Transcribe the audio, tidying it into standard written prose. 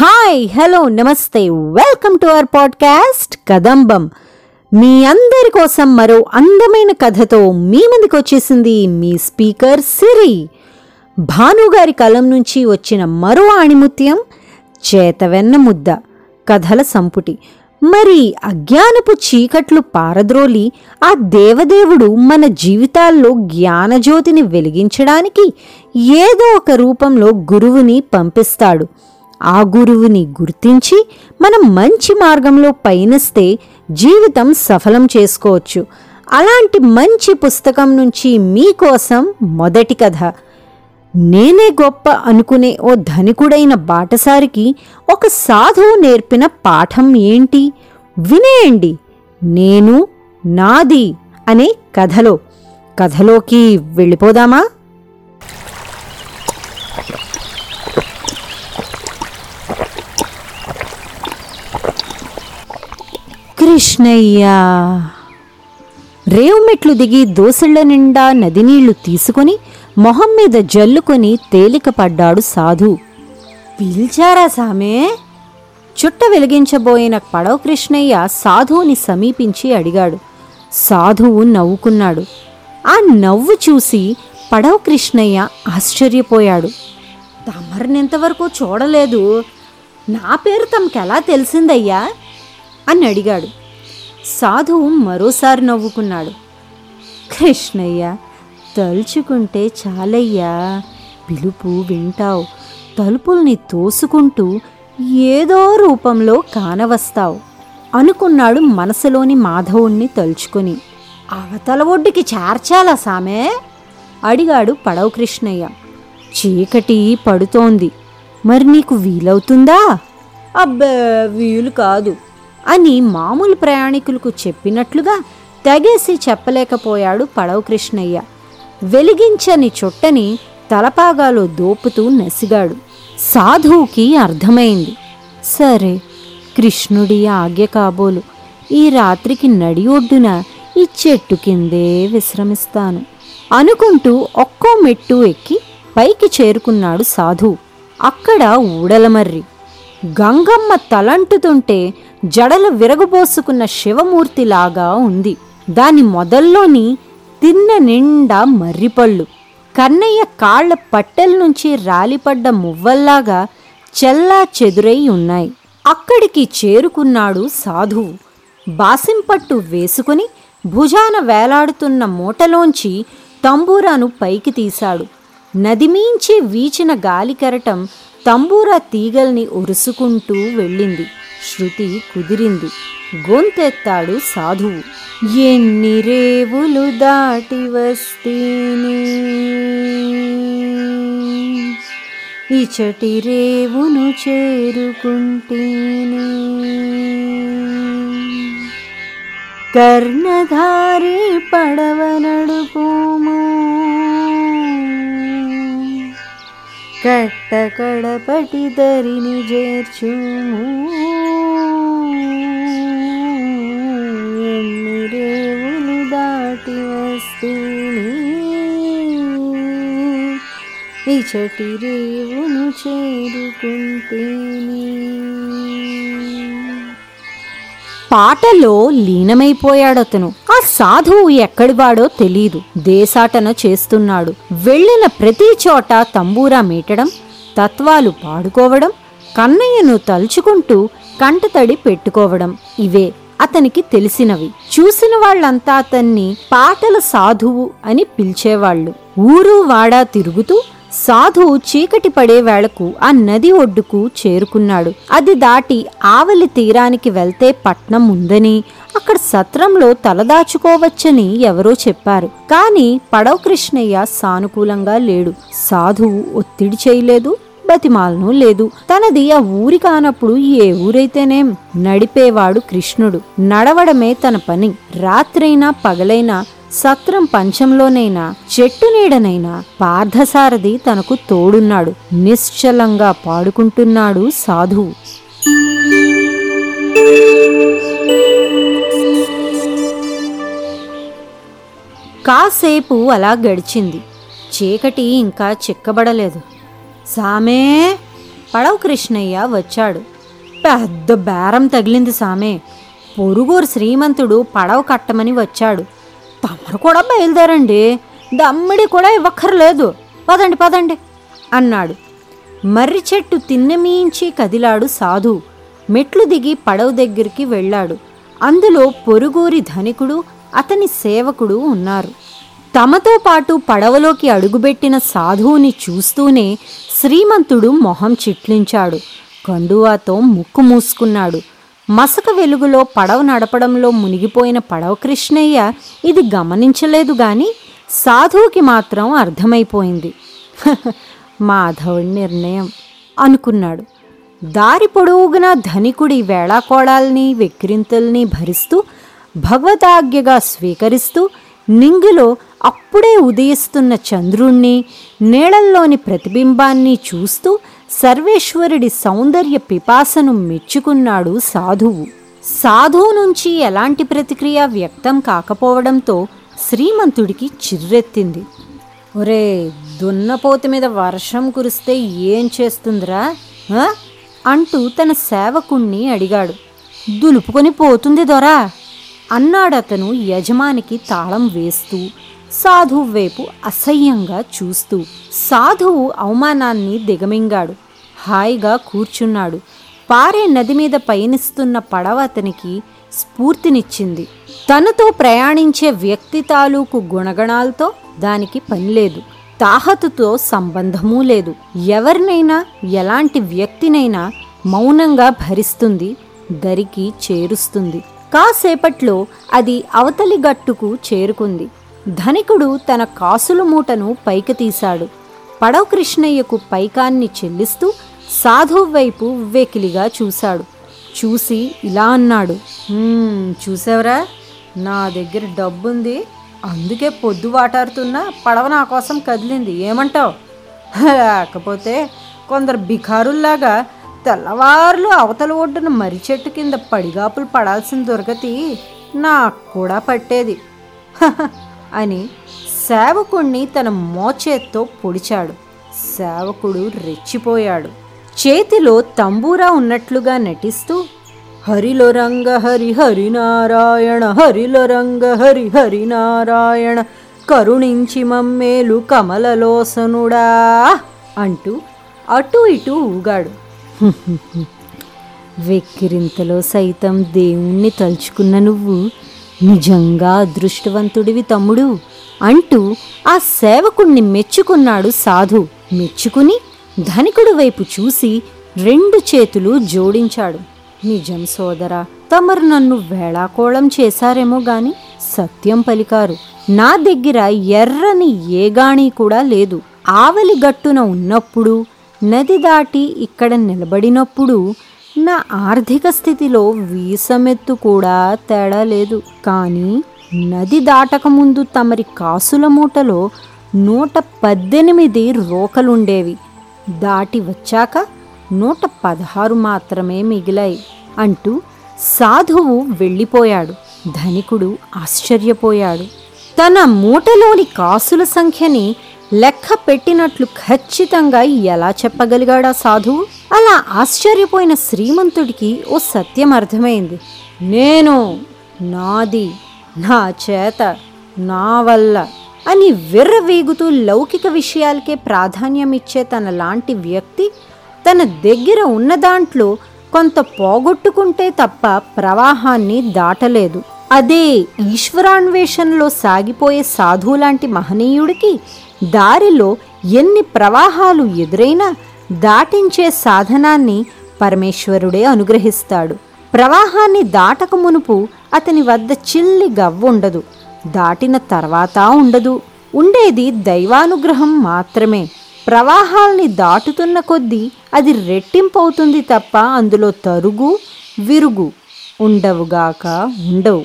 Hi, hello, నమస్తే. Welcome to our podcast Kadambam. మీ అందరి కోసం మరో అందమైన కథతో మీ ముందుకు వచ్చేసింది మీ స్పీకర్ సిరి. భానుగారి కాలం నుంచి వచ్చిన మరో ఆణిముత్యం చేతవెన్న ముద్ద కథల సంపుటి. మరి అజ్ఞానపు చీకట్లు పారద్రోలి ఆ దేవదేవుడు మన జీవితాల్లో జ్ఞానజ్యోతిని వెలిగించడానికి ఏదో ఒక రూపంలో గురువుని పంపిస్తాడు. ఆ గురువుని గుర్తించి మనం మంచి మార్గంలో పయనిస్తే జీవితం సఫలం చేసుకోవచ్చు. అలాంటి మంచి పుస్తకం నుంచి మీకోసం మొదటి కథ. నేనే గొప్ప అనుకునే ఓ ధనికుడైన బాటసారికి ఒక సాధువు నేర్పిన పాఠం ఏంటి వినేయండి. నేను నాది అనే కథలోకి వెళ్ళిపోదామా? కృష్ణయ్యా రేవు మెట్లు దిగి దోసిళ్ల నిండా నదినీళ్లు తీసుకుని మొహం మీద జల్లుకొని తేలిక పడ్డాడు సాధు. పిలిచారా సామే? చుట్ట వెలిగించబోయిన పడవ కృష్ణయ్య సాధువుని సమీపించి అడిగాడు. సాధువు నవ్వుకున్నాడు. ఆ నవ్వు చూసి పడవ కృష్ణయ్య ఆశ్చర్యపోయాడు. తమరినింతవరకు చూడలేదు, నా పేరు తమకెలా తెలిసిందయ్యా అని అడిగాడు. సాధువు మరోసారి నవ్వుకున్నాడు. కృష్ణయ్య, తలుచుకుంటే చాలయ్యా, పిలుపు వింటావు, తలుపుల్ని తోసుకుంటూ ఏదో రూపంలో కానవస్తావు అనుకున్నాడు మనసులోని మాధవుణ్ణి తలుచుకుని. అవతల ఒడ్డుకి చేర్చాలా సామే? అడిగాడు పడవ కృష్ణయ్య. చీకటి పడుతోంది, మరి నీకు వీలవుతుందా? అబ్బే, వీలు కాదు అని మామూలు ప్రయాణికులకు చెప్పినట్లుగా తెగేసి చెప్పలేకపోయాడు పడవ కృష్ణయ్య. వెలిగించని చుట్టని తలపాగాలో దోపుతూ నసిగాడు. సాధువుకి అర్థమైంది. సరే, కృష్ణుడి ఆజ్ఞ కాబోలు, ఈ రాత్రికి నడి ఒడ్డున ఈ చెట్టు కిందే విశ్రమిస్తాను అనుకుంటూ ఒక్కో మెట్టు ఎక్కి పైకి చేరుకున్నాడు సాధువు. అక్కడ ఊడలమర్రి గంగమ్మ తలంటుతుంటే జడలు విరగబోసుకున్న శివమూర్తిలాగా ఉంది. దాని మొదల్లోని తిన్న నిండా మర్రిపళ్ళు, కన్నయ్య కాళ్ల పట్టెల నుంచి రాలిపడ్డ మువ్వల్లాగా చెల్లా చెదురై ఉన్నాయి. అక్కడికి చేరుకున్నాడు సాధువు. బాసింపట్టు వేసుకుని భుజాన వేలాడుతున్న మూటలోంచి తంబూరాను పైకి తీశాడు. నదిమీంచి వీచిన గాలికెరటం తంబూరా తీగల్ని ఉరుసుకుంటూ వెళ్ళింది. శృతి కుదిరింది. గొంతెత్తాడు సాధువు. ఎన్ని రేవులు దాటి వస్తేనే ఇచటి రేవును చేరుకుంటేనే కర్ణధారి పడవ నడుపోము కట్టకడపటి దరిని చేర్చుము ఎన్ని రేవులు దాటి వస్తేనే ఇచటి రేవును చేరుకుంటేనే. పాటలో లీనమైపోయాడతను. ఆ సాధువు ఎక్కడివాడో తెలీదు, దేశాటన చేస్తున్నాడు. వెళ్ళిన ప్రతి చోట తంబూరా మీటడం, తత్వాలు పాడుకోవడం, కన్నయ్యను తలుచుకుంటూ కంటతడి పెట్టుకోవడం, ఇవే అతనికి తెలిసినవి. చూసిన వాళ్ళంతా అతన్ని పాటల సాధువు అని పిలిచేవాళ్ళు. ఊరు వాడా తిరుగుతూ సాధువు చీకటి పడే వేళకు ఆ నది ఒడ్డుకు చేరుకున్నాడు. అది దాటి ఆవలి తీరానికి వెళ్తే పట్నం ఉందని, అక్కడ సత్రంలో తలదాచుకోవచ్చని ఎవరో చెప్పారు. కాని పడవ కృష్ణయ్య సానుకూలంగా లేడు. సాధువు ఒత్తిడి చేయలేదు, బతిమాలను లేదు. తనది ఆ ఊరి కానప్పుడు ఏ ఊరైతేనేం, నడిపేవాడు కృష్ణుడు, నడవడమే తన పని. రాత్రైనా పగలైనా, సత్రం పంచంలోనైనా, చెట్టు నీడనైనా పార్థసారథి తనకు తోడున్నాడు. నిశ్చలంగా పాడుకుంటున్నాడు సాధువు. కాసేపు అలా గడిచింది. చీకటి ఇంకా చిక్కబడలేదు. సామే పడవ కృష్ణయ్య వచ్చాడు. పెద్ద బేరం తగిలింది సామే. పొరుగురు శ్రీమంతుడు పడవ కట్టమని వచ్చాడు. తమరు కూడా బయలుదేరండి, దమ్మిడి కూడా ఇవ్వక్కర్లేదు, పదండి పదండి అన్నాడు. మర్రి చెట్టు తిన్నమీంచి కదిలాడు సాధు. మెట్లు దిగి పడవ దగ్గరికి వెళ్ళాడు. అందులో పొరుగురి ధనికుడు అతని సేవకుడు ఉన్నారు. తమతో పాటు పడవలోకి అడుగుబెట్టిన సాధువుని చూస్తూనే శ్రీమంతుడు మొహం చిట్లించాడు. కండువాతో ముక్కు మూసుకున్నాడు. మసక వెలుగులో పడవ నడపడంలో మునిగిపోయిన పడవ కృష్ణయ్య ఇది గమనించలేదు గాని సాధువుకి మాత్రం అర్థమైపోయింది. మాధవుడి నిర్ణయం అనుకున్నాడు. దారి పొడవుగునా ధనికుడి వేళాకోళాల్ని వెక్కిరింతల్ని భరిస్తూ భగవదాజ్ఞగా స్వీకరిస్తూ నింగిలో అప్పుడే ఉదయిస్తున్న చంద్రుణ్ణి నీళ్ళల్లోని ప్రతిబింబాన్ని చూస్తూ సర్వేశ్వరుడి సౌందర్య పిపాసను మెచ్చుకున్నాడు సాధువు. సాధువు నుంచి ఎలాంటి ప్రతిక్రియ వ్యక్తం కాకపోవడంతో శ్రీమంతుడికి చిర్రెత్తింది. ఒరే దున్నపోతు మీద వర్షం కురిస్తే ఏం చేస్తుందిరా అంటూ తన సేవకుణ్ణి అడిగాడు. దులుపుకొని పోతుంది దొరా అన్నాడతను యజమానికి తాళం వేస్తూ, సాధువు వైపు అసహ్యంగా చూస్తూ. సాధువు అవమానాన్ని దిగమింగాడు. హాయిగా కూర్చున్నాడు. పారే నది మీద పయనిస్తున్న పడవ అతనికి స్ఫూర్తినిచ్చింది. తనతో ప్రయాణించే వ్యక్తి తాలూకు గుణగణాలతో దానికి పనిలేదు, తాహతుతో సంబంధమూ లేదు. ఎవరినైనా ఎలాంటి వ్యక్తినైనా మౌనంగా భరిస్తుంది, దరికి చేరుస్తుంది. కాసేపట్లో అది అవతలి గట్టుకు చేరుకుంది. ధనికుడు తన కాసుల మూటను పైకి తీశాడు. పడవ కృష్ణయ్యకు పైకాన్ని చెల్లిస్తూ సాధువు వైపు వెకిలిగా చూశాడు. చూసి ఇలా అన్నాడు, చూసావరా నా దగ్గర డబ్బుంది, అందుకే పొద్దు వాటారుతున్నా పడవ నా కోసం కదిలింది, ఏమంటావు? లేకపోతే కొందరు బిఖారుల్లాగా తెల్లవారులు అవతల ఒడ్డున మర్రి చెట్టు కింద పడిగాపులు పడాల్సిన దుర్గతి నాకు కూడా పట్టేది అని సేవకుణ్ణి తన మోచేత్తో పొడిచాడు. సేవకుడు రెచ్చిపోయాడు. చేతిలో తంబూరా ఉన్నట్లుగా నటిస్తూ హరిలో రంగ హరి హరినారాయణ హరిలో రంగ హరి హరినారాయణ కరుణించి మమ్మేలు కమలలోసనుడా అంటూ అటూ ఇటూ ఊగాడు. వెక్కిరింతలో సైతం దేవుణ్ణి తలుచుకున్న నువ్వు నిజంగా అదృష్టవంతుడివి తమ్ముడు అంటూ ఆ సేవకుణ్ణి మెచ్చుకున్నాడు సాధు. మెచ్చుకుని ధనికుడి వైపు చూసి రెండు చేతులు జోడించాడు. నిజం సోదరా, తమరు నన్ను వేళాకోళం చేశారేమో గాని సత్యం పలికారు. నా దగ్గర ఎర్రని ఏ గాణీ కూడా లేదు. ఆవలి గట్టున ఉన్నప్పుడు, నది దాటి ఇక్కడ నిలబడినప్పుడు నా ఆర్థిక స్థితిలో వీసమెత్తు కూడా తేడా లేదు. కానీ నది దాటకముందు తమరి కాసుల మూటలో 118 రోకలుండేవి. దాటి వచ్చాక 116 మాత్రమే మిగిలాయి అంటూ సాధువు వెళ్ళిపోయాడు. ధనికుడు ఆశ్చర్యపోయాడు. తన మూటలోని కాసుల సంఖ్యని లెక్క పెట్టినట్లు ఖచ్చితంగా ఎలా చెప్పగలిగాడా సాధువు? అలా ఆశ్చర్యపోయిన శ్రీమంతుడికి ఓ సత్యం అర్థమైంది. నేను, నాది, నా చేత, నా వల్ల అని విర్రవీగుతూ లౌకిక విషయాలకే ప్రాధాన్యమిచ్చే తన లాంటి వ్యక్తి తన దగ్గర ఉన్న దాంట్లో కొంత పోగొట్టుకుంటే తప్ప ప్రవాహాన్ని దాటలేదు. అదే ఈశ్వరాన్వేషణలో సాగిపోయే సాధువు లాంటి మహనీయుడికి దారిలో ఎన్ని ప్రవాహాలు ఎదురైనా దాటించే సాధనాన్ని పరమేశ్వరుడే అనుగ్రహిస్తాడు. ప్రవాహాన్ని దాటక మునుపు అతని వద్ద చిల్లి గవ్వ ఉండదు, దాటిన తర్వాత ఉండదు. ఉండేది దైవానుగ్రహం మాత్రమే. ప్రవాహాల్ని దాటుతున్న కొద్దీ అది రెట్టింపవుతుంది తప్ప అందులో తరుగు విరుగు ఉండవుగాక ఉండవు.